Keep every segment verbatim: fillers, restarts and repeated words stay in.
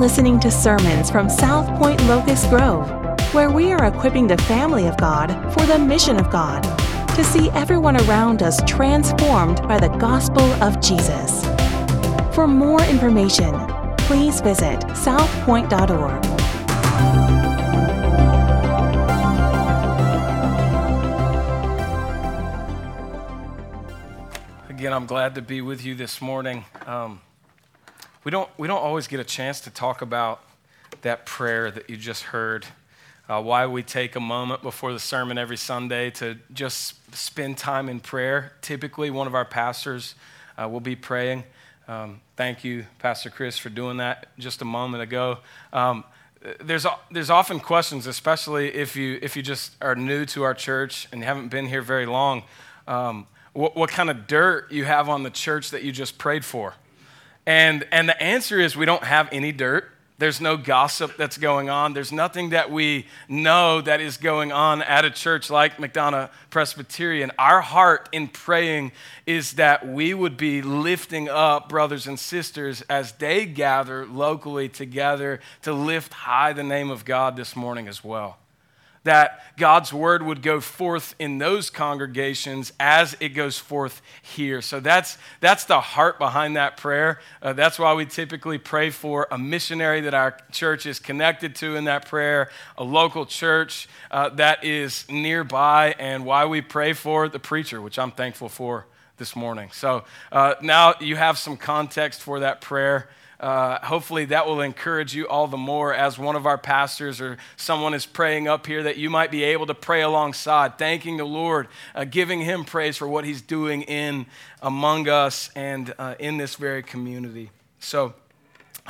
listening to sermons from South Point Locust Grove, where we are equipping the family of God for the mission of God, to see everyone around us transformed by the gospel of Jesus. For more information, please visit south point dot org. Again, I'm glad to be with you this morning. Um, we don't we don't always get a chance to talk about that prayer that you just heard. Uh, why we take a moment before the sermon every Sunday to just spend time in prayer. Typically, one of our pastors uh, will be praying. Um, thank you, Pastor Chris, for doing that just a moment ago. Um, there's there's often questions, especially if you if you just are new to our church and haven't been here very long. Um, What, what kind of dirt you have on the church that you just prayed for? And and the answer is we don't have any dirt. There's no gossip that's going on. There's nothing that we know that is going on at a church like McDonough Presbyterian. Our heart in praying is that we would be lifting up brothers and sisters as they gather locally together to lift high the name of God this morning as well. That God's word would go forth in those congregations as it goes forth here. So that's that's the heart behind that prayer. Uh, that's why we typically pray for a missionary that our church is connected to in that prayer, a local church uh, that is nearby, and why we pray for the preacher, which I'm thankful for this morning. So uh, now you have some context for that prayer. Uh, hopefully that will encourage you all the more as one of our pastors or someone is praying up here, that you might be able to pray alongside, thanking the Lord, uh, giving him praise for what he's doing in among us and uh, in this very community. So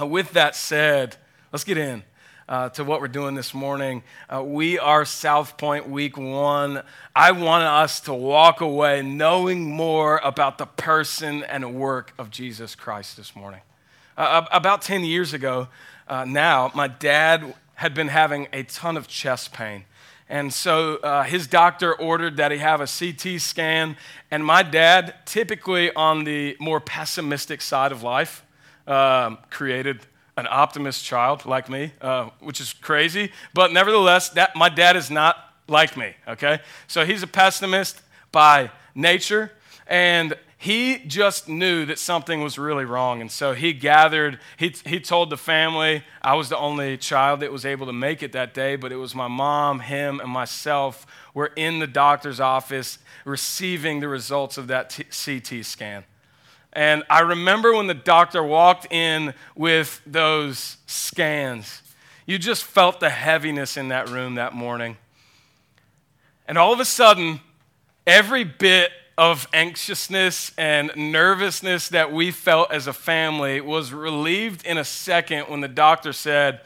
uh, with that said, let's get in uh, to what we're doing this morning. Uh, we are South Point Week One. I want us to walk away knowing more about the person and work of Jesus Christ this morning. Uh, about ten years ago uh, now, my dad had been having a ton of chest pain. And so uh, his doctor ordered that he have a C T scan. And my dad, typically on the more pessimistic side of life, um, created an optimist child like me, uh, which is crazy. But nevertheless, that my dad is not like me, okay? So he's a pessimist by nature, and he just knew that something was really wrong, and so he gathered, he he told the family. I was the only child that was able to make it that day, but it was my mom, him, and myself were in the doctor's office receiving the results of that C T scan. And I remember when the doctor walked in with those scans, you just felt the heaviness in that room that morning. And all of a sudden, every bit of anxiousness and nervousness that we felt as a family was relieved in a second when the doctor said,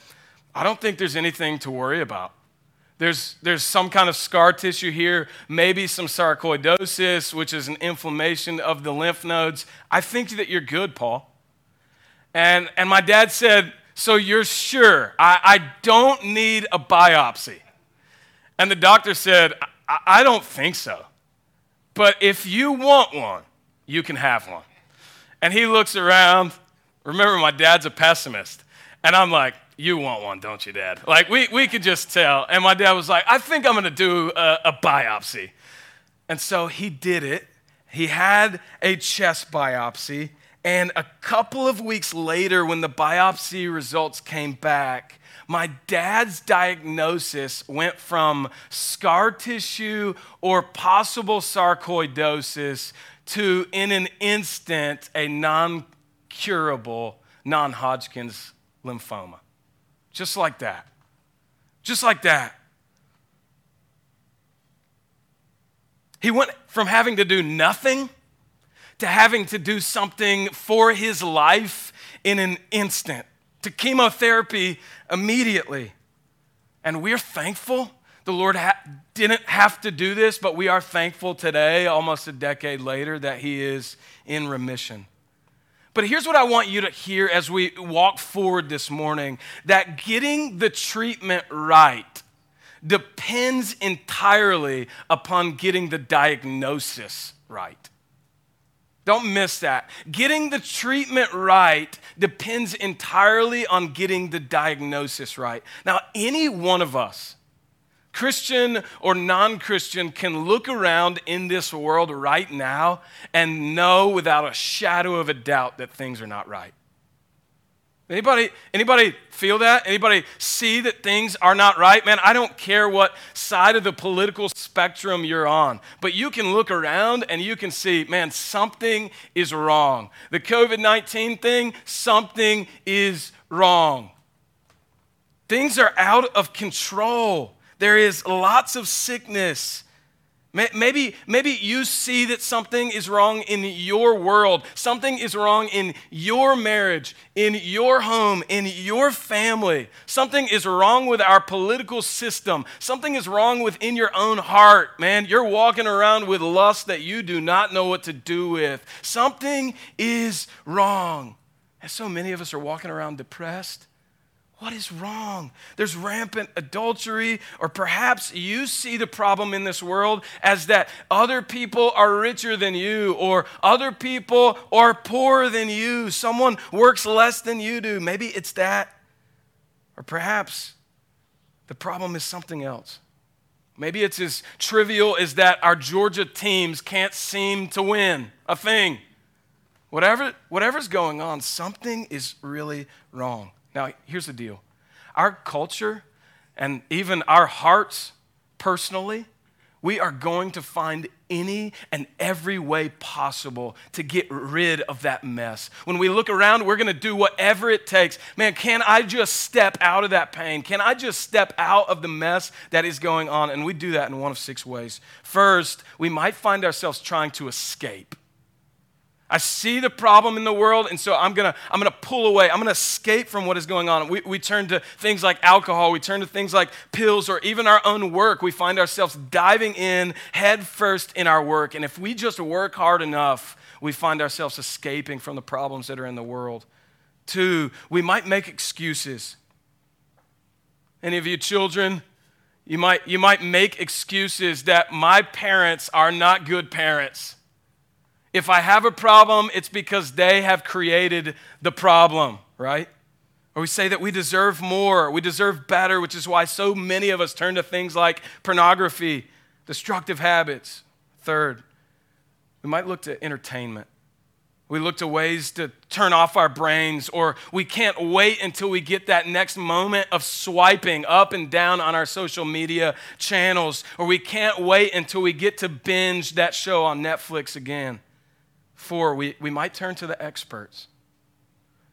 I don't think there's anything to worry about. There's, there's some kind of scar tissue here, maybe some sarcoidosis, which is an inflammation of the lymph nodes. I think that you're good, Paul. And, and my dad said, so you're sure? I, I don't need a biopsy. And the doctor said, I, I don't think so. But if you want one, you can have one. And he looks around. Remember, my dad's a pessimist. And I'm like, you want one, don't you, Dad? Like, we, we could just tell. And my dad was like, I think I'm going to do a, a biopsy. And so he did it. He had a chest biopsy. And a couple of weeks later, when the biopsy results came back, my dad's diagnosis went from scar tissue or possible sarcoidosis to, in an instant, a non-curable non-Hodgkin's lymphoma. Just like that. Just like that. He went from having to do nothing to having to do something for his life in an instant, to chemotherapy immediately. And we're thankful the Lord ha- didn't have to do this, but we are thankful today, almost a decade later, that he is in remission. But here's what I want you to hear as we walk forward this morning, that getting the treatment right depends entirely upon getting the diagnosis right. Don't miss that. Getting the treatment right depends entirely on getting the diagnosis right. Now, any one of us, Christian or non-Christian, can look around in this world right now and know without a shadow of a doubt that things are not right. Anybody, anybody feel that? Anybody see that things are not right? Man, I don't care what side of the political spectrum you're on, but you can look around and you can see, man, something is wrong. The covid nineteen thing, something is wrong. Things are out of control. There is lots of sickness. Maybe, maybe you see that something is wrong in your world. Something is wrong in your marriage, in your home, in your family. Something is wrong with our political system. Something is wrong within your own heart, man. You're walking around with lust that you do not know what to do with. Something is wrong. And so many of us are walking around depressed. What is wrong? There's rampant adultery, or perhaps you see the problem in this world as that other people are richer than you, or other people are poorer than you. Someone works less than you do. Maybe it's that. Or perhaps the problem is something else. Maybe it's as trivial as that our Georgia teams can't seem to win a thing. Whatever, whatever's going on, something is really wrong. Now, here's the deal. Our culture and even our hearts personally, we are going to find any and every way possible to get rid of that mess. When we look around, we're going to do whatever it takes. Man, can I just step out of that pain? Can I just step out of the mess that is going on? And we do that in one of six ways. First, we might find ourselves trying to escape. I see the problem in the world, and so I'm gonna I'm gonna pull away. I'm gonna escape from what is going on. We we turn to things like alcohol. We turn to things like pills, or even our own work. We find ourselves diving in head first in our work, and if we just work hard enough, we find ourselves escaping from the problems that are in the world. Two, we might make excuses. Any of you children, you might you might make excuses that my parents are not good parents. If I have a problem, it's because they have created the problem, right? Or we say that we deserve more, we deserve better, which is why so many of us turn to things like pornography, destructive habits. Third, we might look to entertainment. We look to ways to turn off our brains, or we can't wait until we get that next moment of swiping up and down on our social media channels, or we can't wait until we get to binge that show on Netflix again. Four, we, we might turn to the experts.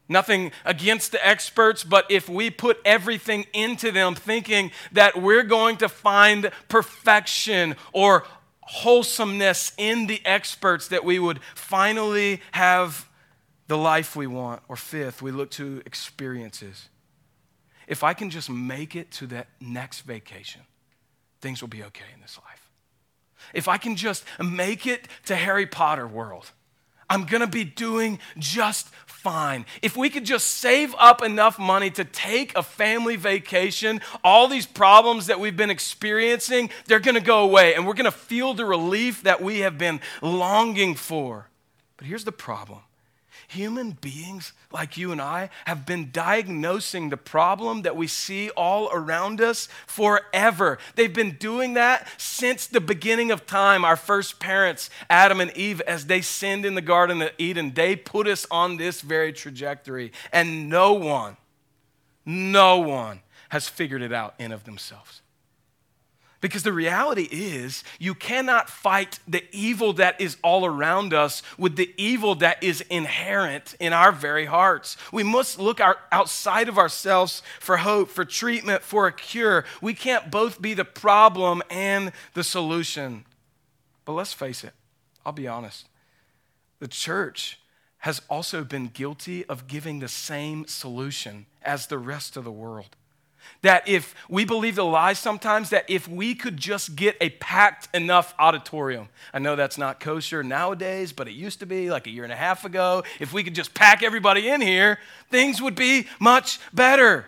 Nothing against the experts, but if we put everything into them thinking that we're going to find perfection or wholesomeness in the experts, that we would finally have the life we want. Or fifth, we look to experiences. If I can just make it to that next vacation, things will be okay in this life. If I can just make it to Harry Potter World, I'm gonna be doing just fine. If we could just save up enough money to take a family vacation, all these problems that we've been experiencing, they're gonna go away, and we're gonna feel the relief that we have been longing for. But here's the problem. Human beings like you and I have been diagnosing the problem that we see all around us forever. They've been doing that since the beginning of time. Our first parents, Adam and Eve, as they sinned in the Garden of Eden, they put us on this very trajectory. And no one, no one has figured it out in of themselves. Because the reality is, you cannot fight the evil that is all around us with the evil that is inherent in our very hearts. We must look our, outside of ourselves for hope, for treatment, for a cure. We can't both be the problem and the solution. But let's face it, I'll be honest. The church has also been guilty of giving the same solution as the rest of the world. That if we believe the lies sometimes, that if we could just get a packed enough auditorium. I know that's not kosher nowadays, but it used to be like a year and a half ago. If we could just pack everybody in here, things would be much better.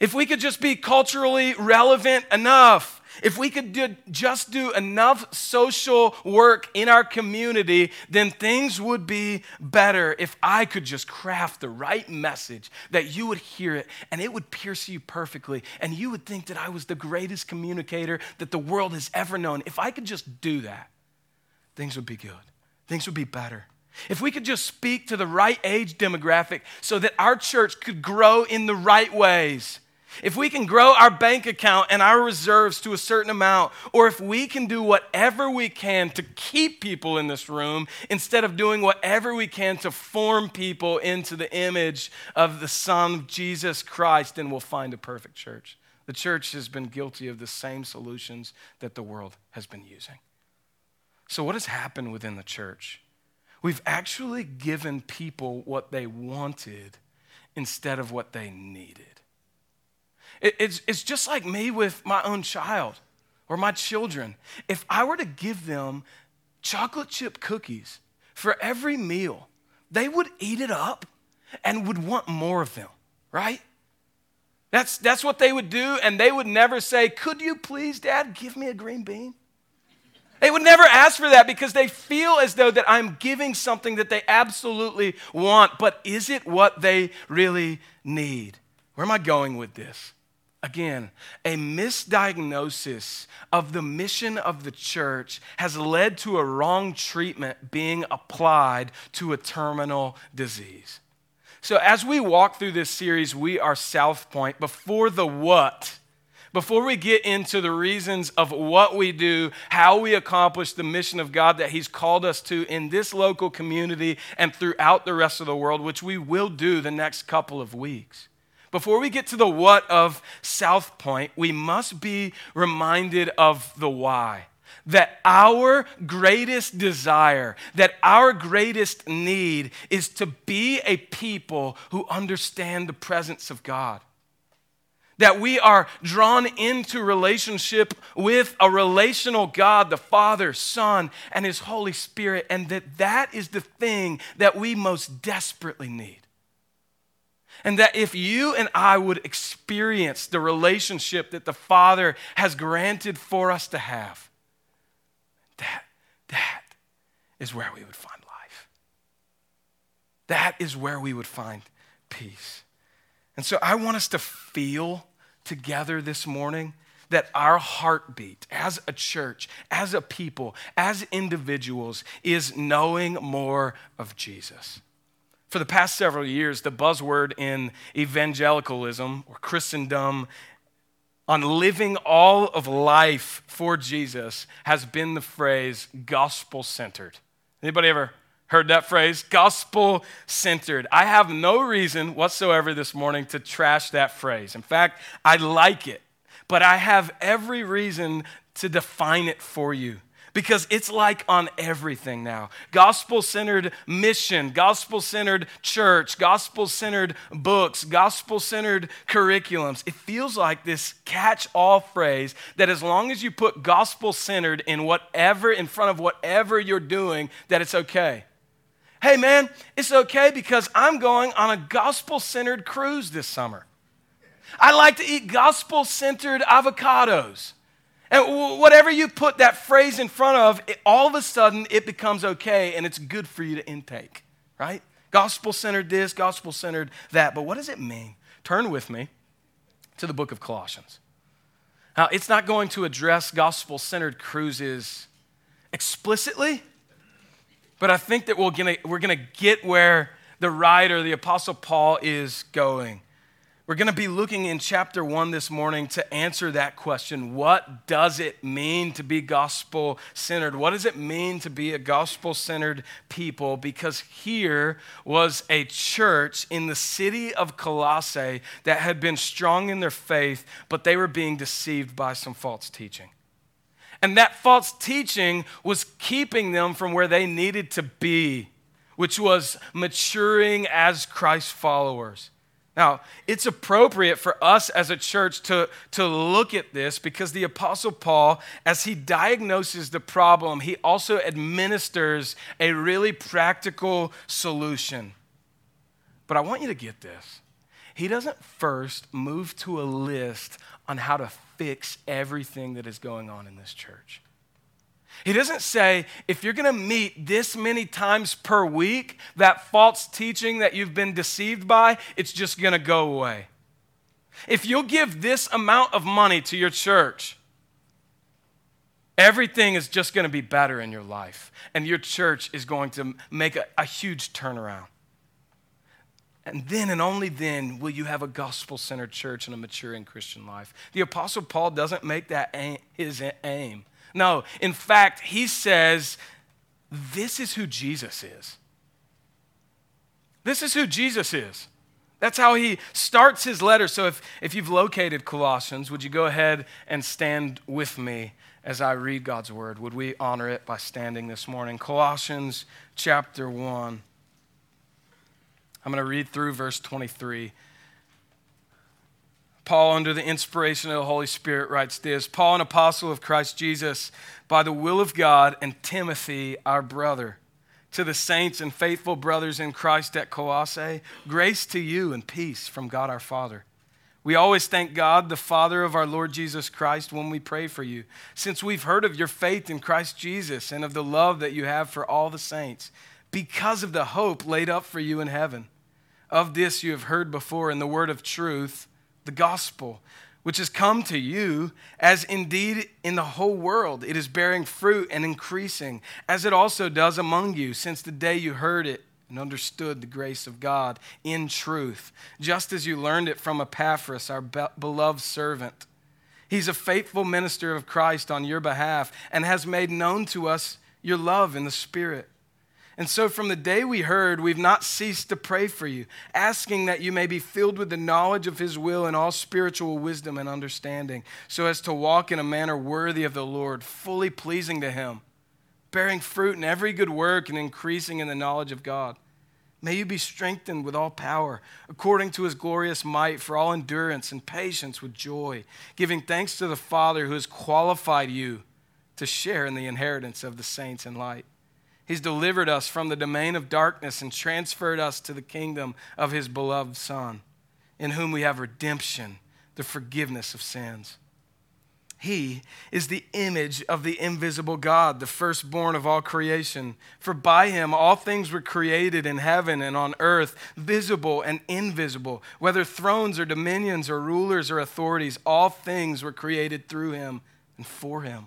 If we could just be culturally relevant enough, if we could do, just do enough social work in our community, then things would be better. If I could just craft the right message that you would hear it and it would pierce you perfectly and you would think that I was the greatest communicator that the world has ever known. If I could just do that, things would be good. Things would be better. If we could just speak to the right age demographic so that our church could grow in the right ways. If we can grow our bank account and our reserves to a certain amount, or if we can do whatever we can to keep people in this room instead of doing whatever we can to form people into the image of the Son of Jesus Christ, then we'll find a perfect church. The church has been guilty of the same solutions that the world has been using. So what has happened within the church? We've actually given people what they wanted instead of what they needed. It's, it's just like me with my own child or my children. If I were to give them chocolate chip cookies for every meal, they would eat it up and would want more of them, right? That's, that's what they would do, and they would never say, could you please, Dad, give me a green bean? They would never ask for that because they feel as though that I'm giving something that they absolutely want, but is it what they really need? Where am I going with this? Again, a misdiagnosis of the mission of the church has led to a wrong treatment being applied to a terminal disease. So as we walk through this series, we are South Point. Before the what, before we get into the reasons of what we do, how we accomplish the mission of God that He's called us to in this local community and throughout the rest of the world, which we will do the next couple of weeks. Before we get to the what of South Point, we must be reminded of the why. That our greatest desire, that our greatest need is to be a people who understand the presence of God. That we are drawn into relationship with a relational God, the Father, Son, and His Holy Spirit, and that that is the thing that we most desperately need. And that if you and I would experience the relationship that the Father has granted for us to have, that, that is where we would find life. That is where we would find peace. And so I want us to feel together this morning that our heartbeat as a church, as a people, as individuals is knowing more of Jesus. For the past several years, the buzzword in evangelicalism or Christendom on living all of life for Jesus has been the phrase gospel-centered. Anybody ever heard that phrase? Gospel-centered. I have no reason whatsoever this morning to trash that phrase. In fact, I like it, but I have every reason to define it for you. Because it's like on everything now. Gospel-centered mission, gospel-centered church, gospel-centered books, gospel-centered curriculums. It feels like this catch-all phrase that as long as you put gospel-centered in whatever, in front of whatever you're doing, that it's okay. Hey man, it's okay because I'm going on a gospel-centered cruise this summer. I like to eat gospel-centered avocados. And whatever you put that phrase in front of, it, all of a sudden it becomes okay and it's good for you to intake, right? Gospel-centered this, gospel-centered that. But what does it mean? Turn with me to the book of Colossians. Now, it's not going to address gospel-centered cruises explicitly, but I think that we're gonna, we're going to get where the writer, the Apostle Paul, is going. We're going to be looking in chapter one this morning to answer that question. What does it mean to be gospel-centered? What does it mean to be a gospel-centered people? Because here was a church in the city of Colossae that had been strong in their faith, but they were being deceived by some false teaching. And that false teaching was keeping them from where they needed to be, which was maturing as Christ's followers. Now, it's appropriate for us as a church to, to look at this because the Apostle Paul, as he diagnoses the problem, he also administers a really practical solution. But I want you to get this. He doesn't first move to a list on how to fix everything that is going on in this church. He doesn't say, if you're going to meet this many times per week, that false teaching that you've been deceived by, it's just going to go away. If you'll give this amount of money to your church, everything is just going to be better in your life, and your church is going to make a, a huge turnaround. And then and only then will you have a gospel-centered church and a maturing Christian life. The Apostle Paul doesn't make that aim, his aim. No, in fact, he says, this is who Jesus is. This is who Jesus is. That's how he starts his letter. So if, if you've located Colossians, would you go ahead and stand with me as I read God's word? Would we honor it by standing this morning? Colossians chapter one. I'm going to read through verse twenty-three. Paul, under the inspiration of the Holy Spirit, writes this: Paul, an apostle of Christ Jesus, by the will of God, and Timothy, our brother, to the saints and faithful brothers in Christ at Colossae, grace to you and peace from God our Father. We always thank God, the Father of our Lord Jesus Christ, when we pray for you, since we've heard of your faith in Christ Jesus and of the love that you have for all the saints, because of the hope laid up for you in heaven. Of this you have heard before in the word of truth, the gospel, which has come to you, as indeed in the whole world it is bearing fruit and increasing, as it also does among you, since the day you heard it and understood the grace of God in truth, just as you learned it from Epaphras, our be- beloved servant. He's a faithful minister of Christ on your behalf and has made known to us your love in the Spirit. And so from the day we heard, we've not ceased to pray for you, asking that you may be filled with the knowledge of his will and all spiritual wisdom and understanding, so as to walk in a manner worthy of the Lord, fully pleasing to him, bearing fruit in every good work and increasing in the knowledge of God. May you be strengthened with all power, according to his glorious might, for all endurance and patience with joy, giving thanks to the Father who has qualified you to share in the inheritance of the saints in light. He's delivered us from the domain of darkness and transferred us to the kingdom of his beloved Son, in whom we have redemption, the forgiveness of sins. He is the image of the invisible God, the firstborn of all creation. For by him all things were created in heaven and on earth, visible and invisible, whether thrones or dominions or rulers or authorities, all things were created through him and for him.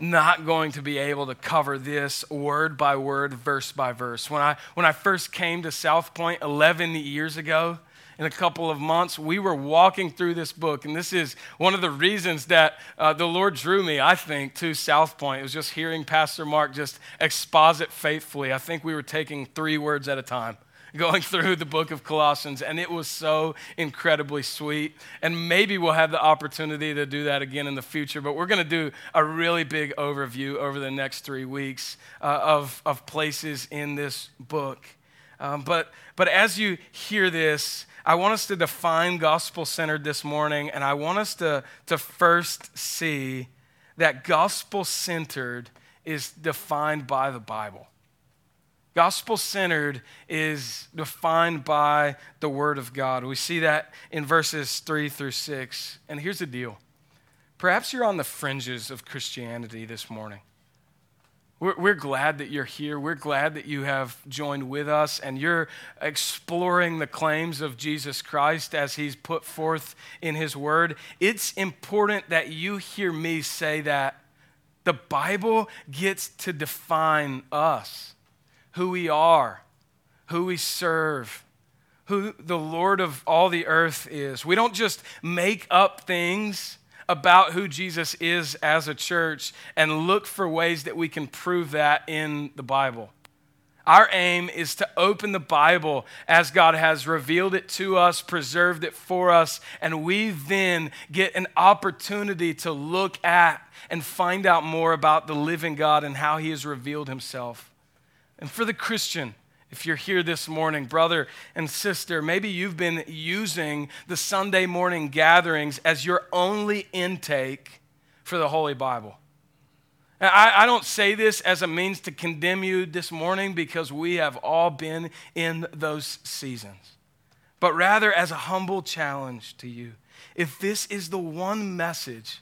not going to be able to cover this word by word, verse by verse. When I when I first came to South Point eleven years ago, in a couple of months, we were walking through this book, and this is one of the reasons that uh, the Lord drew me, I think, to South Point. It was just hearing Pastor Mark just exposit faithfully. I think we were taking three words at a time, going through the book of Colossians, and it was so incredibly sweet. And maybe we'll have the opportunity to do that again in the future, but we're going to do a really big overview over the next three weeks uh, of, of places in this book. Um, but, but as you hear this, I want us to define gospel-centered this morning, and I want us to, to first see that gospel-centered is defined by the Bible. Gospel-centered is defined by the Word of God. We see that in verses three through six. And here's the deal. Perhaps you're on the fringes of Christianity this morning. We're, we're glad that you're here. We're glad that you have joined with us and you're exploring the claims of Jesus Christ as he's put forth in his word. It's important that you hear me say that the Bible gets to define us, who we are, who we serve, who the Lord of all the earth is. We don't just make up things about who Jesus is as a church and look for ways that we can prove that in the Bible. Our aim is to open the Bible as God has revealed it to us, preserved it for us, and we then get an opportunity to look at and find out more about the living God and how he has revealed himself. And for the Christian, if you're here this morning, brother and sister, maybe you've been using the Sunday morning gatherings as your only intake for the Holy Bible. Now, I, I don't say this as a means to condemn you this morning because we have all been in those seasons, but rather as a humble challenge to you. If this is the one message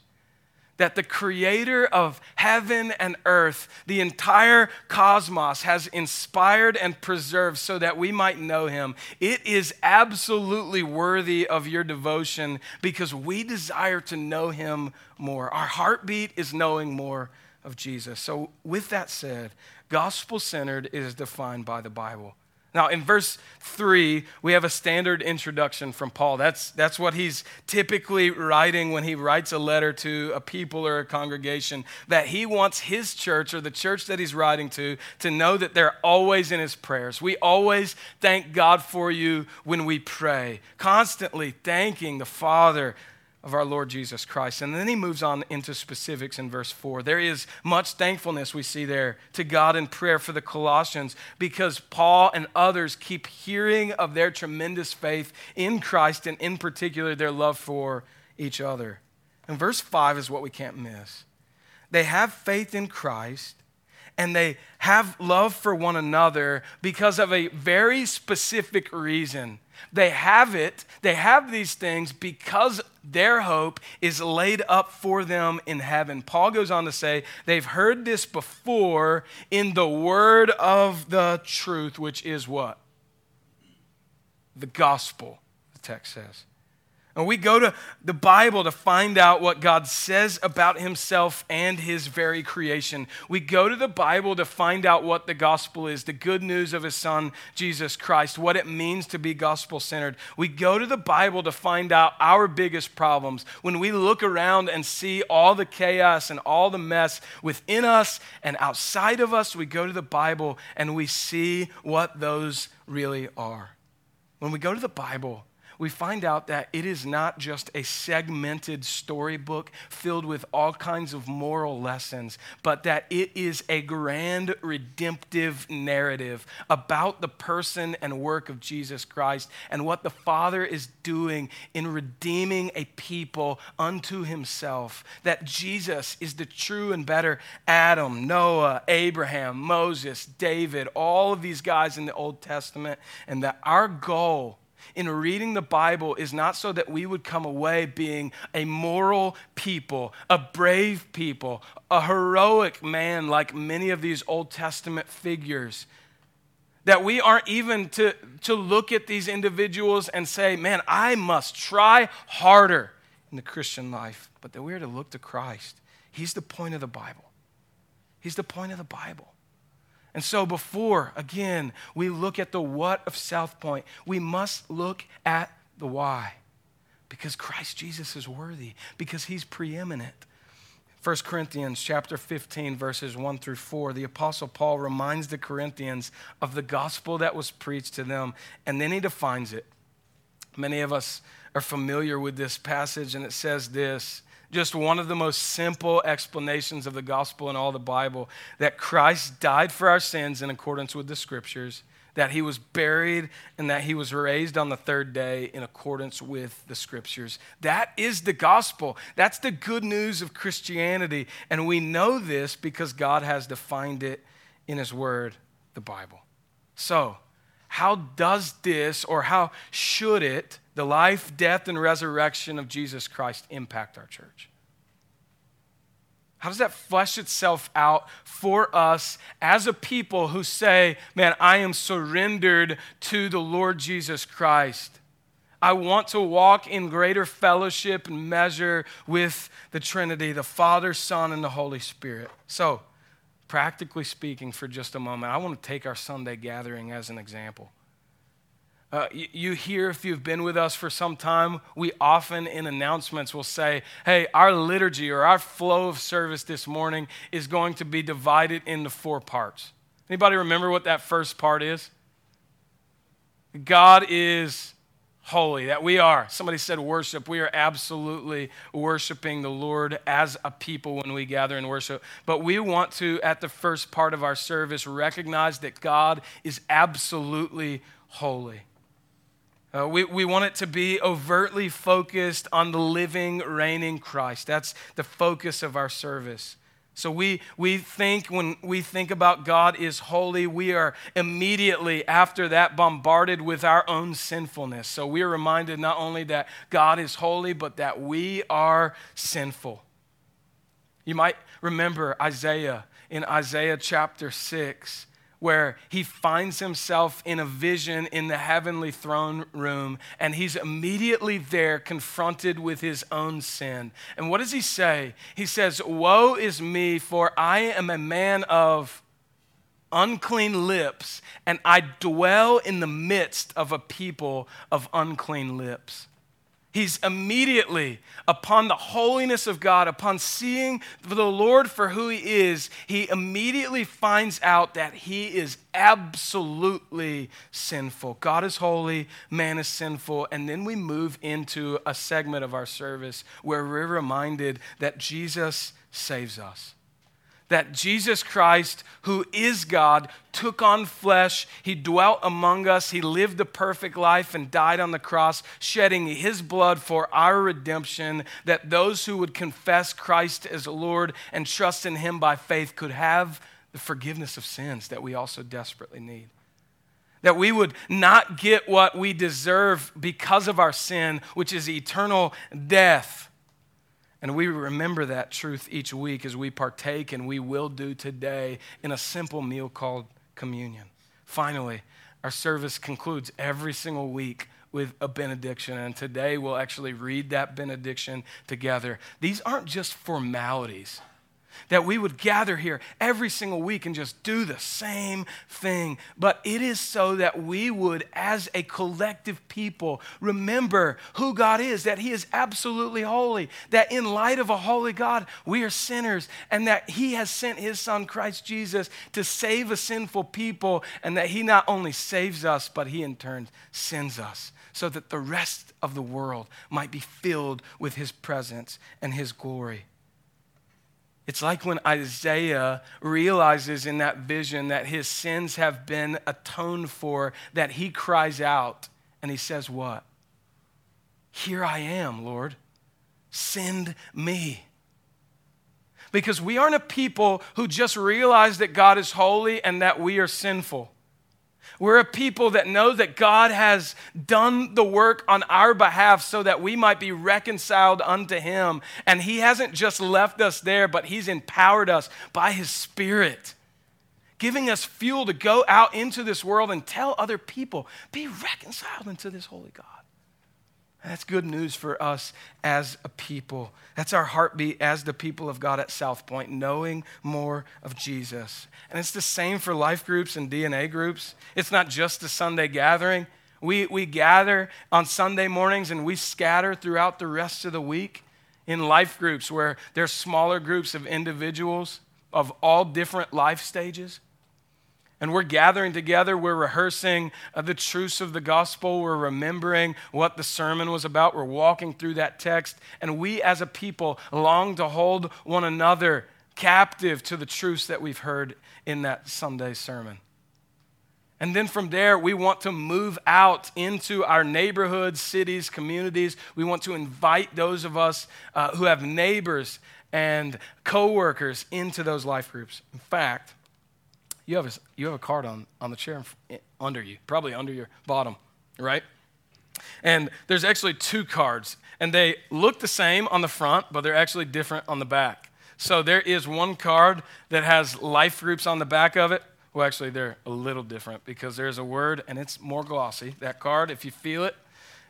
that the creator of heaven and earth, the entire cosmos, has inspired and preserved so that we might know him, it is absolutely worthy of your devotion because we desire to know him more. Our heartbeat is knowing more of Jesus. So with that said, gospel-centered is defined by the Bible. Now, in verse three, we have a standard introduction from Paul. That's, that's what he's typically writing when he writes a letter to a people or a congregation, that he wants his church or the church that he's writing to to know that they're always in his prayers. We always thank God for you when we pray, constantly thanking the Father of our Lord Jesus Christ. And then he moves on into specifics in verse four. There is much thankfulness we see there to God in prayer for the Colossians because Paul and others keep hearing of their tremendous faith in Christ and in particular their love for each other. And verse five is what we can't miss. They have faith in Christ and they have love for one another because of a very specific reason. They have it, they have these things because their hope is laid up for them in heaven. Paul goes on to say, they've heard this before in the word of the truth, which is what? The gospel, the text says. And we go to the Bible to find out what God says about himself and his very creation. We go to the Bible to find out what the gospel is, the good news of his son, Jesus Christ, what it means to be gospel-centered. We go to the Bible to find out our biggest problems. When we look around and see all the chaos and all the mess within us and outside of us, we go to the Bible and we see what those really are. When we go to the Bible, we find out that it is not just a segmented storybook filled with all kinds of moral lessons, but that it is a grand redemptive narrative about the person and work of Jesus Christ and what the Father is doing in redeeming a people unto himself, that Jesus is the true and better Adam, Noah, Abraham, Moses, David, all of these guys in the Old Testament, and that our goal in reading the Bible is not so that we would come away being a moral people, a brave people, a heroic man like many of these Old Testament figures, that we aren't even to, to look at these individuals and say, man, I must try harder in the Christian life, but that we are to look to Christ. He's the point of the Bible. He's the point of the Bible. And so before, again, we look at the what of South Point, we must look at the why. Because Christ Jesus is worthy, because he's preeminent. First Corinthians chapter fifteen, verses one through four, the Apostle Paul reminds the Corinthians of the gospel that was preached to them, and then he defines it. Many of us are familiar with this passage, and it says this, just one of the most simple explanations of the gospel in all the Bible, that Christ died for our sins in accordance with the scriptures, that he was buried, and that he was raised on the third day in accordance with the scriptures. That is the gospel. That's the good news of Christianity. And we know this because God has defined it in his word, the Bible. So how does this, or how should it, the life, death, and resurrection of Jesus Christ impact our church? How does that flesh itself out for us as a people who say, man, I am surrendered to the Lord Jesus Christ. I want to walk in greater fellowship and measure with the Trinity, the Father, Son, and the Holy Spirit. So, practically speaking, for just a moment, I want to take our Sunday gathering as an example. Uh, you, you hear, if you've been with us for some time, we often in announcements will say, hey, our liturgy or our flow of service this morning is going to be divided into four parts. Anybody remember what that first part is? God is holy, that we are. Somebody said worship. We are absolutely worshiping the Lord as a people when we gather and worship. But we want to, at the first part of our service, recognize that God is absolutely holy. Uh, we, we want it to be overtly focused on the living, reigning Christ. That's the focus of our service. So we we think when we think about God is holy, we are immediately after that bombarded with our own sinfulness. So we are reminded not only that God is holy, but that we are sinful. You might remember Isaiah in Isaiah chapter six, where he finds himself in a vision in the heavenly throne room, and he's immediately there confronted with his own sin. And what does he say? He says, woe is me, for I am a man of unclean lips, and I dwell in the midst of a people of unclean lips. He's immediately, upon the holiness of God, upon seeing the Lord for who he is, he immediately finds out that he is absolutely sinful. God is holy, man is sinful. And then we move into a segment of our service where we're reminded that Jesus saves us. That Jesus Christ, who is God, took on flesh, he dwelt among us, he lived the perfect life and died on the cross, shedding his blood for our redemption, that those who would confess Christ as Lord and trust in him by faith could have the forgiveness of sins that we also desperately need. That we would not get what we deserve because of our sin, which is eternal death. And we remember that truth each week as we partake, and we will do today in a simple meal called communion. Finally, our service concludes every single week with a benediction, and today we'll actually read that benediction together. These aren't just formalities that we would gather here every single week and just do the same thing, but it is so that we would, as a collective people, remember who God is, that he is absolutely holy, that in light of a holy God, we are sinners, and that he has sent his son, Christ Jesus, to save a sinful people, and that he not only saves us, but he in turn sends us, so that the rest of the world might be filled with his presence and his glory. It's like when Isaiah realizes in that vision that his sins have been atoned for, that he cries out and he says what? Here I am, Lord. Send me. Because we aren't a people who just realize that God is holy and that we are sinful. We're a people that know that God has done the work on our behalf so that we might be reconciled unto him. And he hasn't just left us there, but he's empowered us by his Spirit, giving us fuel to go out into this world and tell other people, be reconciled unto this holy God. And that's good news for us as a people. That's our heartbeat as the people of God at South Point, knowing more of Jesus. And it's the same for life groups and D N A groups. It's not just the Sunday gathering. We, we gather on Sunday mornings and we scatter throughout the rest of the week in life groups where there's smaller groups of individuals of all different life stages. And we're gathering together, we're rehearsing the truths of the gospel, we're remembering what the sermon was about, we're walking through that text, and we as a people long to hold one another captive to the truths that we've heard in that Sunday sermon. And then from there, we want to move out into our neighborhoods, cities, communities. We want to invite those of us uh, who have neighbors and coworkers into those life groups. In fact, You have a, you have a card on, on the chair under you, probably under your bottom, right? And there's actually two cards, and they look the same on the front, but they're actually different on the back. So there is one card that has life groups on the back of it. Well, actually, they're a little different because there's a word, and it's more glossy. That card, if you feel it,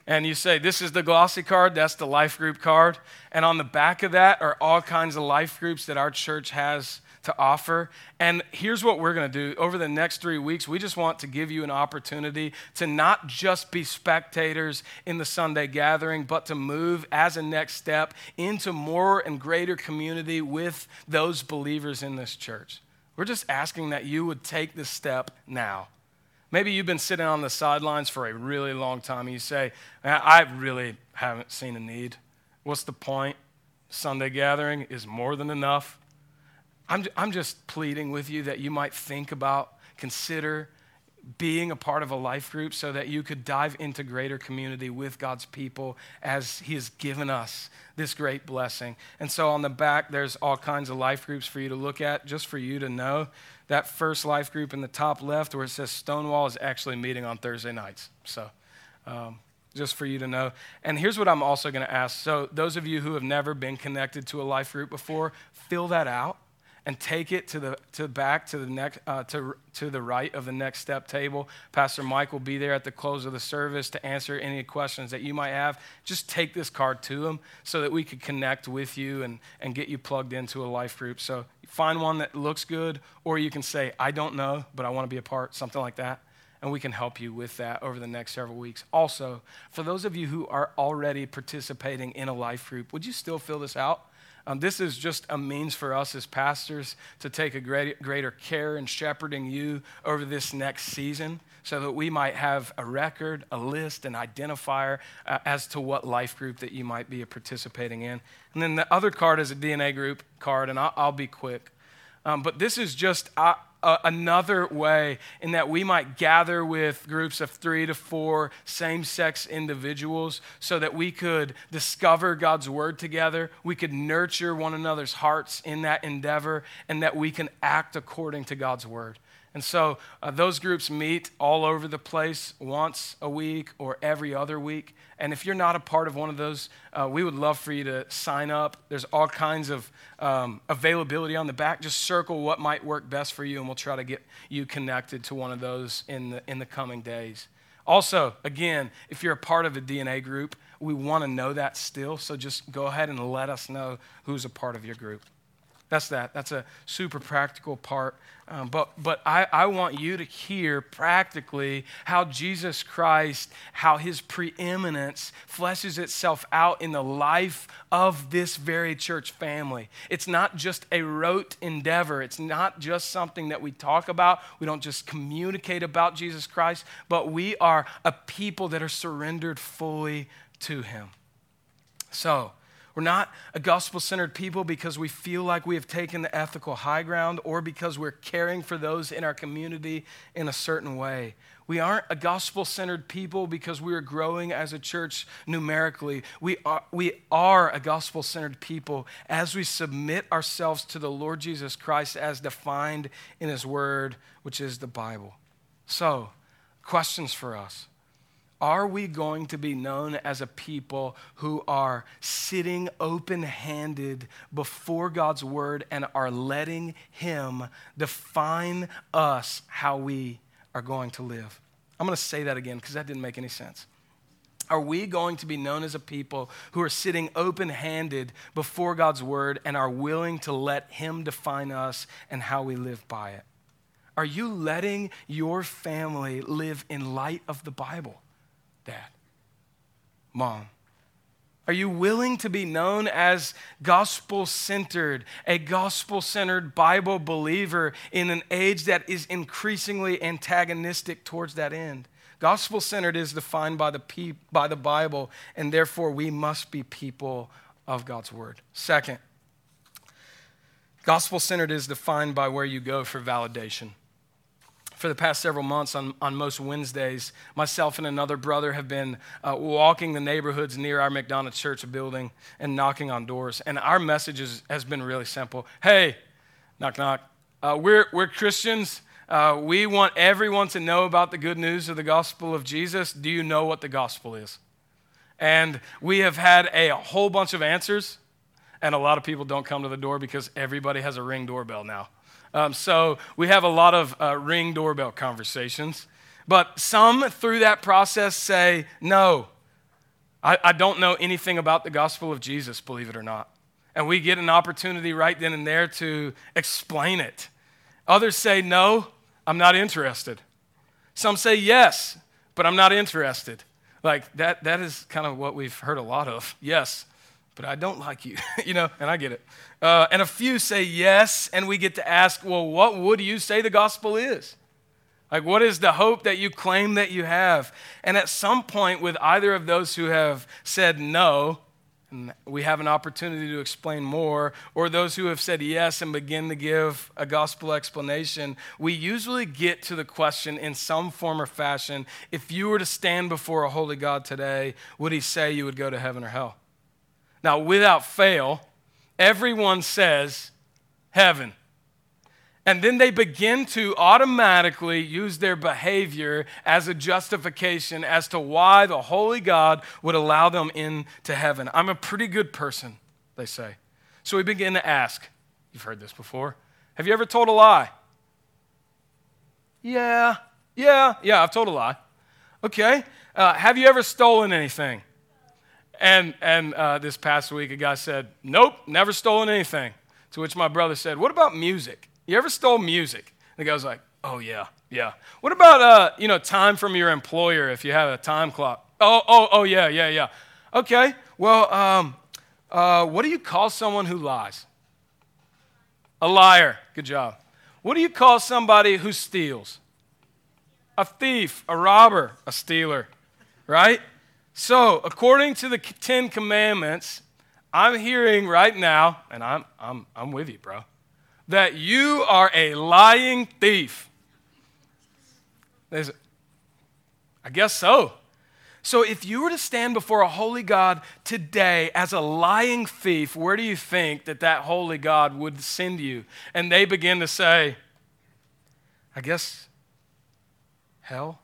and you say, this is the glossy card, that's the life group card. And on the back of that are all kinds of life groups that our church has to offer. And here's what we're going to do. Over the next three weeks, we just want to give you an opportunity to not just be spectators in the Sunday gathering, but to move as a next step into more and greater community with those believers in this church. We're just asking that you would take this step now. Maybe you've been sitting on the sidelines for a really long time and you say, I really haven't seen a need. What's the point? Sunday gathering is more than enough. I'm I'm just pleading with you that you might think about, consider being a part of a life group so that you could dive into greater community with God's people as he has given us this great blessing. And so on the back, there's all kinds of life groups for you to look at, just for you to know. That first life group in the top left where it says Stonewall is actually meeting on Thursday nights. So um, just for you to know. And here's what I'm also going to ask. So those of you who have never been connected to a life group before, fill that out and take it to the to back to the next uh, to to the right of the next step table. Pastor Mike will be there at the close of the service to answer any questions that you might have. Just take this card to him so that we could connect with you and, and get you plugged into a life group. So find one that looks good, or you can say, I don't know, but I want to be a part, something like that. And we can help you with that over the next several weeks. Also, for those of you who are already participating in a life group, would you still fill this out? Um, this is just a means for us as pastors to take a great, greater care in shepherding you over this next season so that we might have a record, a list, an identifier uh, as to what life group that you might be participating in. And then the other card is a D N A group card, and I'll, I'll be quick. Um, but this is just uh, uh, another way in that we might gather with groups of three to four same-sex individuals so that we could discover God's word together, we could nurture one another's hearts in that endeavor, and that we can act according to God's word. And so uh, those groups meet all over the place once a week or every other week. And if you're not a part of one of those, uh, we would love for you to sign up. There's all kinds of um, availability on the back. Just circle what might work best for you, and we'll try to get you connected to one of those in the, in the coming days. Also, again, if you're a part of a D N A group, we want to know that still. So just go ahead and let us know who's a part of your group. That's that. That's a super practical part. Um, but but I, I want you to hear practically how Jesus Christ, how his preeminence fleshes itself out in the life of this very church family. It's not just a rote endeavor. It's not just something that we talk about. We don't just communicate about Jesus Christ, but we are a people that are surrendered fully to him. So, we're not a gospel-centered people because we feel like we have taken the ethical high ground or because we're caring for those in our community in a certain way. We aren't a gospel-centered people because we are growing as a church numerically. We are, we are a gospel-centered people as we submit ourselves to the Lord Jesus Christ as defined in his word, which is the Bible. So, questions for us. Are we going to be known as a people who are sitting open-handed before God's word and are letting him define us how we are going to live? I'm going to say that again because that didn't make any sense. Are we going to be known as a people who are sitting open-handed before God's word and are willing to let him define us and how we live by it? Are you letting your family live in light of the Bible? Dad, Mom, are you willing to be known as gospel-centered, a gospel-centered Bible believer in an age that is increasingly antagonistic towards that end? Gospel-centered is defined by the pe- by the Bible, and therefore we must be people of God's word. Second, gospel-centered is defined by where you go for validation. For the past several months, on, on most Wednesdays, myself and another brother have been uh, walking the neighborhoods near our McDonough Church building and knocking on doors. And our message is, has been really simple. Hey, knock, knock. Uh, we're, we're Christians. Uh, we want everyone to know about the good news of the gospel of Jesus. Do you know what the gospel is? And we have had a whole bunch of answers. And a lot of people don't come to the door because everybody has a Ring doorbell now. Um, so we have a lot of uh, Ring doorbell conversations. But some through that process say, no, I, I don't know anything about the gospel of Jesus, believe it or not. And we get an opportunity right then and there to explain it. Others say, no, I'm not interested. Some say, yes, but I'm not interested. Like that that is kind of what we've heard a lot of. Yes, but I don't like you, you know, and I get it. Uh, and a few say yes, and we get to ask, well, what would you say the gospel is? Like, what is the hope that you claim that you have? And at some point with either of those who have said no, we have an opportunity to explain more, or those who have said yes and begin to give a gospel explanation, we usually get to the question in some form or fashion, if you were to stand before a holy God today, would he say you would go to heaven or hell? Now, without fail, everyone says heaven. And then they begin to automatically use their behavior as a justification as to why the holy God would allow them into heaven. I'm a pretty good person, they say. So we begin to ask, you've heard this before, have you ever told a lie? Yeah, yeah, yeah, I've told a lie. Okay, uh, have you ever stolen anything? And, and uh, this past week, a guy said, nope, never stolen anything. To which my brother said, what about music? You ever stole music? The guy was like, oh, yeah, yeah. What about, uh, you know, time from your employer if you have a time clock? Oh, oh, oh, yeah, yeah, yeah. Okay, well, um, uh, what do you call someone who lies? A liar. Good job. What do you call somebody who steals? A thief, a robber, a stealer, right? So according to the Ten Commandments, I'm hearing right now, and I'm I'm I'm with you, bro, that you are a lying thief. There's, I guess so. So if you were to stand before a holy God today as a lying thief, where do you think that that holy God would send you? And they begin to say, I guess, hell.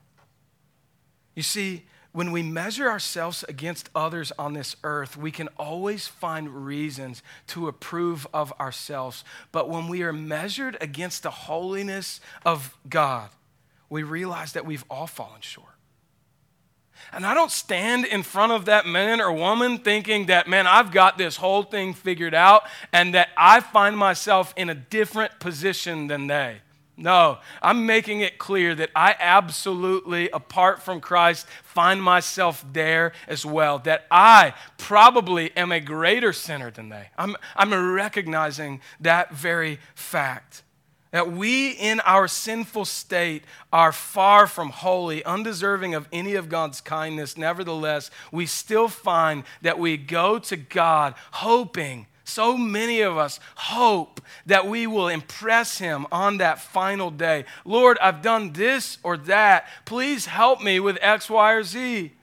You see, when we measure ourselves against others on this earth, we can always find reasons to approve of ourselves. But when we are measured against the holiness of God, we realize that we've all fallen short. And I don't stand in front of that man or woman thinking that, man, I've got this whole thing figured out and that I find myself in a different position than they. No, I'm making it clear that I absolutely, apart from Christ, find myself there as well, that I probably am a greater sinner than they. I'm, I'm recognizing that very fact, that we in our sinful state are far from holy, undeserving of any of God's kindness. Nevertheless, we still find that we go to God hoping. So many of us hope that we will impress him on that final day. Lord, I've done this or that. Please help me with X, Y, or Z.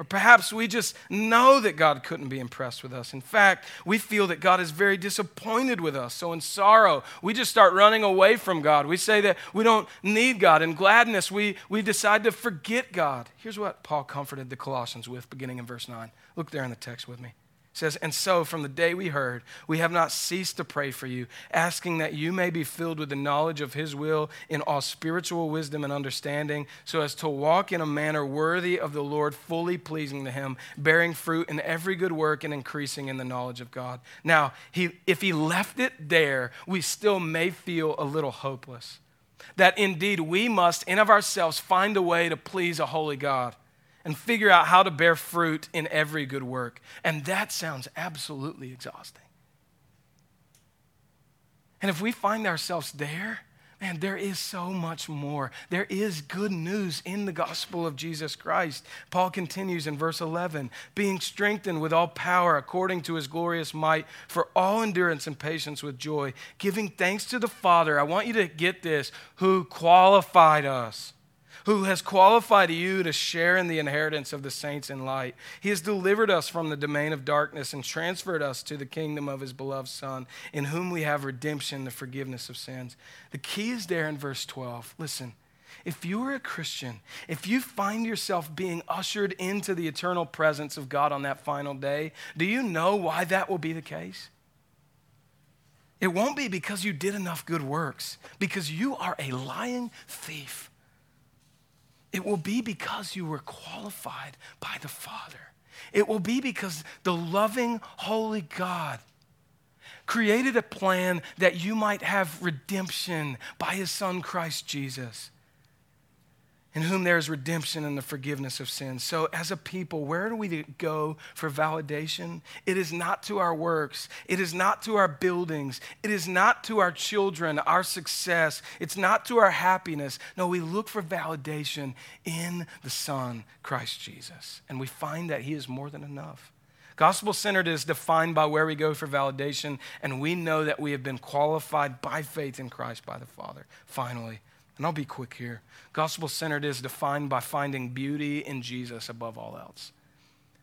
Or perhaps we just know that God couldn't be impressed with us. In fact, we feel that God is very disappointed with us. So in sorrow, we just start running away from God. We say that we don't need God. In gladness, we, we decide to forget God. Here's what Paul comforted the Colossians with, beginning in verse nine. Look there in the text with me. It says, and so from the day we heard, we have not ceased to pray for you, asking that you may be filled with the knowledge of his will in all spiritual wisdom and understanding, so as to walk in a manner worthy of the Lord, fully pleasing to him, bearing fruit in every good work and increasing in the knowledge of God. Now, he, if he left it there, we still may feel a little hopeless, that indeed we must in of ourselves find a way to please a holy God and figure out how to bear fruit in every good work. And that sounds absolutely exhausting. And if we find ourselves there, man, there is so much more. There is good news in the gospel of Jesus Christ. Paul continues in verse eleven, being strengthened with all power according to his glorious might for all endurance and patience with joy, giving thanks to the Father, I want you to get this, who qualified us. Who has qualified you to share in the inheritance of the saints in light. He has delivered us from the domain of darkness and transferred us to the kingdom of his beloved Son, in whom we have redemption, the forgiveness of sins. The key is there in verse twelve. Listen, if you are a Christian, if you find yourself being ushered into the eternal presence of God on that final day, do you know why that will be the case? It won't be because you did enough good works, because you are a lying thief. It will be because you were qualified by the Father. It will be because the loving, holy God created a plan that you might have redemption by his Son, Christ Jesus, in whom there is redemption and the forgiveness of sins. So as a people, where do we go for validation? It is not to our works. It is not to our buildings. It is not to our children, our success. It's not to our happiness. No, we look for validation in the Son, Christ Jesus. And we find that he is more than enough. Gospel-centered is defined by where we go for validation, and we know that we have been qualified by faith in Christ by the Father. Finally, and I'll be quick here, gospel-centered is defined by finding beauty in Jesus above all else.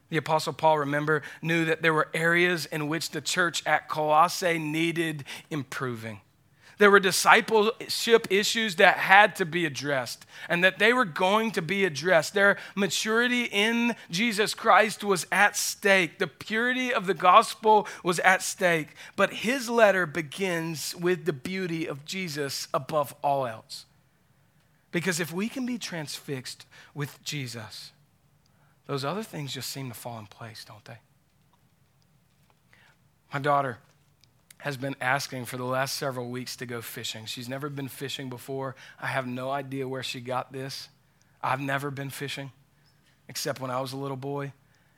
The Apostle Paul, remember, knew that there were areas in which the church at Colossae needed improving. There were discipleship issues that had to be addressed and that they were going to be addressed. Their maturity in Jesus Christ was at stake. The purity of the gospel was at stake. But his letter begins with the beauty of Jesus above all else. Because if we can be transfixed with Jesus, those other things just seem to fall in place, don't they? My daughter has been asking for the last several weeks to go fishing. She's never been fishing before. I have no idea where she got this. I've never been fishing, except when I was a little boy,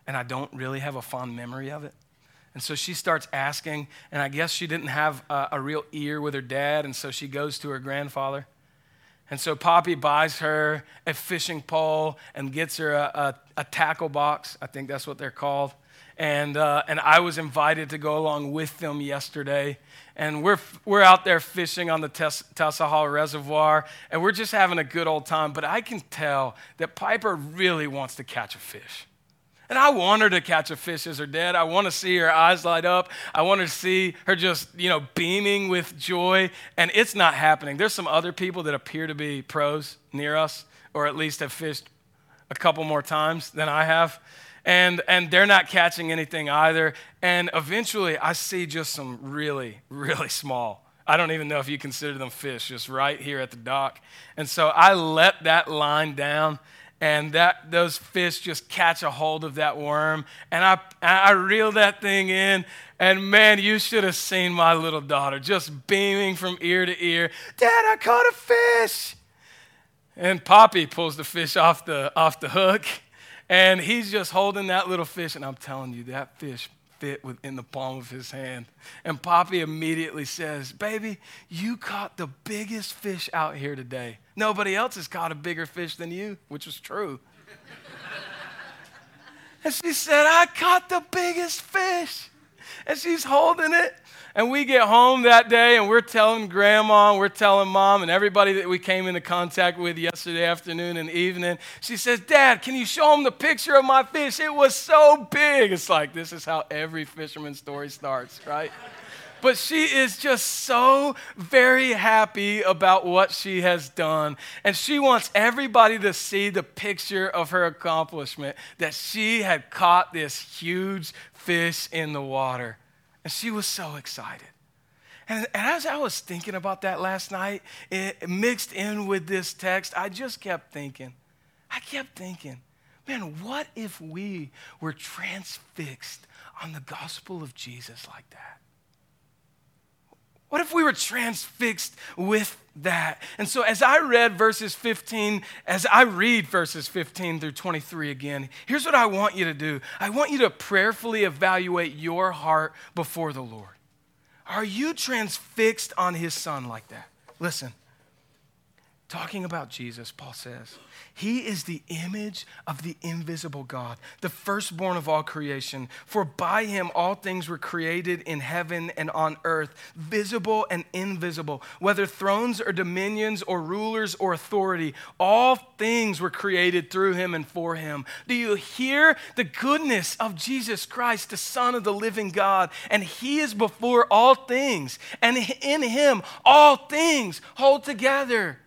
and I don't really have a fond memory of it. And so she starts asking, and I guess she didn't have a, a real ear with her dad, and so she goes to her grandfather. And so Poppy buys her a fishing pole and gets her a, a, a tackle box. I think that's what they're called. And uh, and I was invited to go along with them yesterday. And we're we're out there fishing on the Tassahaw Reservoir, and we're just having a good old time. But I can tell that Piper really wants to catch a fish. And I want her to catch a fish as her dad. I want to see her eyes light up. I want her to see her just, you know, beaming with joy. And it's not happening. There's some other people that appear to be pros near us, or at least have fished a couple more times than I have. And and they're not catching anything either. And eventually I see just some really, really small, I don't even know if you consider them fish, just right here at the dock. And so I let that line down, and that those fish just catch a hold of that worm. And I I reel that thing in. And man, you should have seen my little daughter just beaming from ear to ear. Dad, I caught a fish. And Poppy pulls the fish off the off the hook. And he's just holding that little fish, and I'm telling you, that fish fit within the palm of his hand. And Poppy immediately says, baby, you caught the biggest fish out here today. Nobody else has caught a bigger fish than you, which was true. And she said, I caught the biggest fish. And she's holding it. And we get home that day, and we're telling Grandma, and we're telling Mom, and everybody that we came into contact with yesterday afternoon and evening. She says, Dad, can you show them the picture of my fish? It was so big. It's like, this is how every fisherman's story starts, right? But she is just so very happy about what she has done. And she wants everybody to see the picture of her accomplishment, that she had caught this huge fish in the water. And she was so excited. And, and as I was thinking about that last night, it, mixed in with this text, I just kept thinking, I kept thinking, man, what if we were transfixed on the gospel of Jesus like that? What if we were transfixed with that? And so as I read verses fifteen, as I read verses fifteen through twenty-three again, here's what I want you to do. I want you to prayerfully evaluate your heart before the Lord. Are you transfixed on his Son like that? Listen, talking about Jesus, Paul says, he is the image of the invisible God, the firstborn of all creation. For by him all things were created in heaven and on earth, visible and invisible, whether thrones or dominions or rulers or authority. All things were created through him and for him. Do you hear the goodness of Jesus Christ, the Son of the living God? And he is before all things, and in him all things hold together.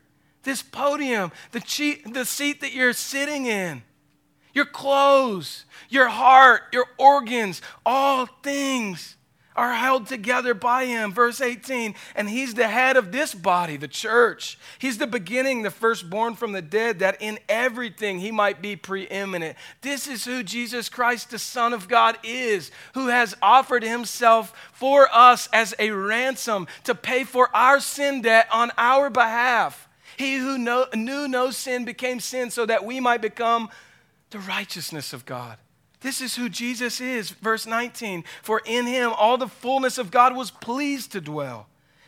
This podium, the, che- the seat that you're sitting in, your clothes, your heart, your organs, all things are held together by him. Verse eighteen, and he's the head of this body, the church. He's the beginning, the firstborn from the dead, that in everything he might be preeminent. This is who Jesus Christ, the Son of God, is, who has offered himself for us as a ransom to pay for our sin debt on our behalf. He who no, knew no sin became sin so that we might become the righteousness of God. This is who Jesus is. Verse nineteen, for in him all the fullness of God was pleased to dwell,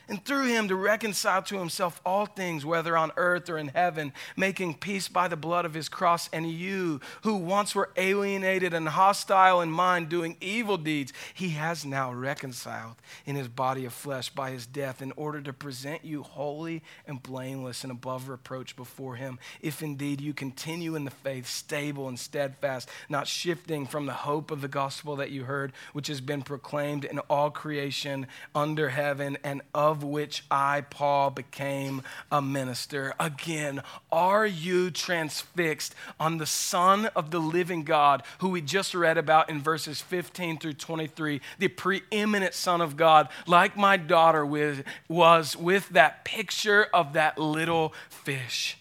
and through him to reconcile to himself all things, whether on earth or in heaven, making peace by the blood of his cross. And you, who once were alienated and hostile in mind, doing evil deeds, he has now reconciled in his body of flesh by his death, in order to present you holy and blameless and above reproach before him, if indeed you continue in the faith, stable and steadfast, not shifting from the hope of the gospel that you heard, which has been proclaimed in all creation under heaven, and of Of which I, Paul, became a minister. Again, are you transfixed on the Son of the living God, who we just read about in verses fifteen through twenty-three, the preeminent Son of God, like my daughter with, was with that picture of that little fish?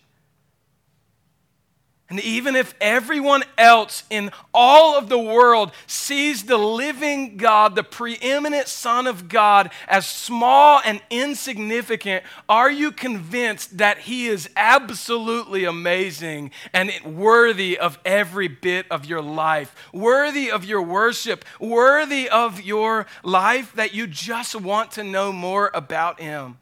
And even if everyone else in all of the world sees the living God, the preeminent Son of God, as small and insignificant, are you convinced that he is absolutely amazing and worthy of every bit of your life, worthy of your worship, worthy of your life, that you just want to know more about him?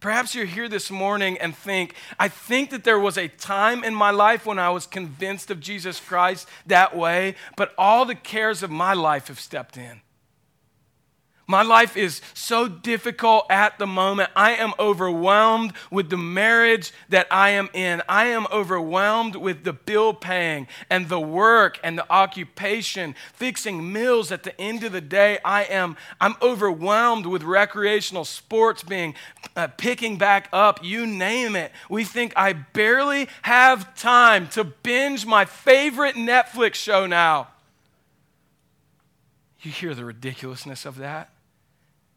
Perhaps you're here this morning and think, I think that there was a time in my life when I was convinced of Jesus Christ that way, but all the cares of my life have stepped in. My life is so difficult at the moment. I am overwhelmed with the marriage that I am in. I am overwhelmed with the bill paying and the work and the occupation, fixing meals at the end of the day. I am I'm overwhelmed with recreational sports being uh, picking back up, you name it. We think I barely have time to binge my favorite Netflix show now. You hear the ridiculousness of that?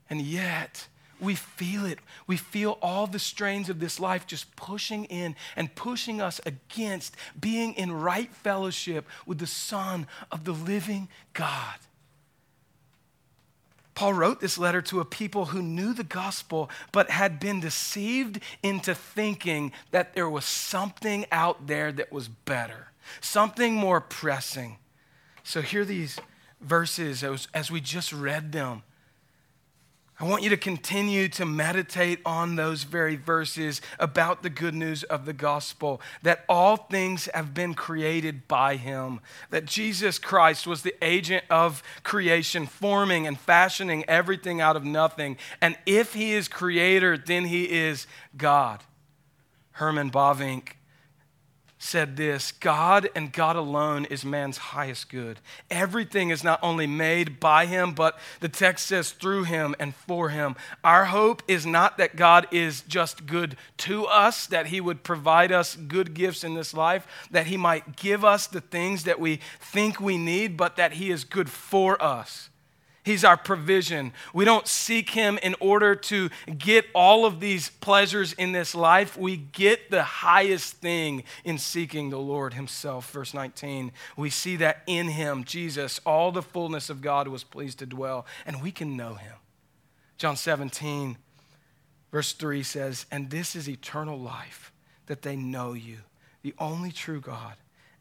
And yet, we feel it. We feel all the strains of this life just pushing in and pushing us against being in right fellowship with the Son of the living God. Paul wrote this letter to a people who knew the gospel but had been deceived into thinking that there was something out there that was better, something more pressing. So here these verses, as, as we just read them, I want you to continue to meditate on those very verses about the good news of the gospel, that all things have been created by him, that Jesus Christ was the agent of creation, forming and fashioning everything out of nothing, and if he is creator, then he is God. Herman Bavinck said this: God and God alone is man's highest good. Everything is not only made by him, but the text says through him and for him. Our hope is not that God is just good to us, that he would provide us good gifts in this life, that he might give us the things that we think we need, but that he is good for us. He's our provision. We don't seek him in order to get all of these pleasures in this life. We get the highest thing in seeking the Lord himself. Verse nineteen, we see that in him, Jesus, all the fullness of God was pleased to dwell, and we can know him. John seventeen, verse three says, and this is eternal life, that they know you, the only true God,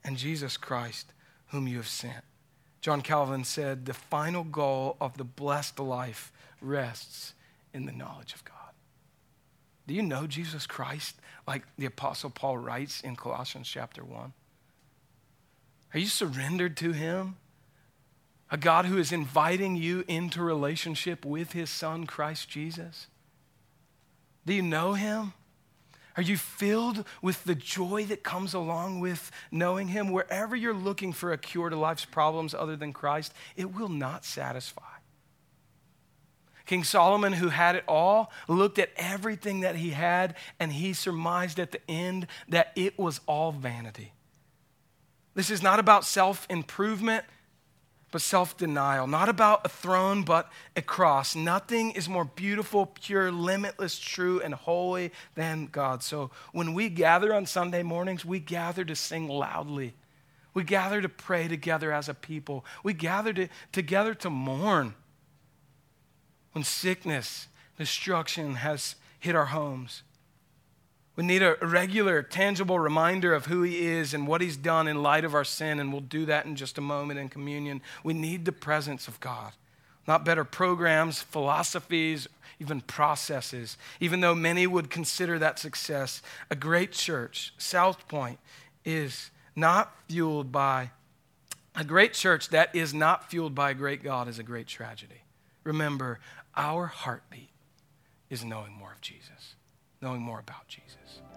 and Jesus Christ, whom you have sent. John Calvin said, the final goal of the blessed life rests in the knowledge of God. Do you know Jesus Christ like the Apostle Paul writes in Colossians chapter one? Are you surrendered to him? A God who is inviting you into relationship with his Son, Christ Jesus? Do you know him? Are you filled with the joy that comes along with knowing him? Wherever you're looking for a cure to life's problems other than Christ, it will not satisfy. King Solomon, who had it all, looked at everything that he had, and he surmised at the end that it was all vanity. This is not about self-improvement. but self-denial, not about a throne, but a cross. Nothing is more beautiful, pure, limitless, true, and holy than God. So when we gather on Sunday mornings, we gather to sing loudly. We gather to pray together as a people. We gather to, together to mourn when sickness, destruction has hit our homes. We need a regular, tangible reminder of who he is and what he's done in light of our sin, and we'll do that in just a moment in communion. We need the presence of God, not better programs, philosophies, even processes, even though many would consider that success. A great church, South Point, is not fueled by, a great church that is not fueled by a great God is a great tragedy. Remember, our heartbeat is knowing more of Jesus. Knowing more about Jesus.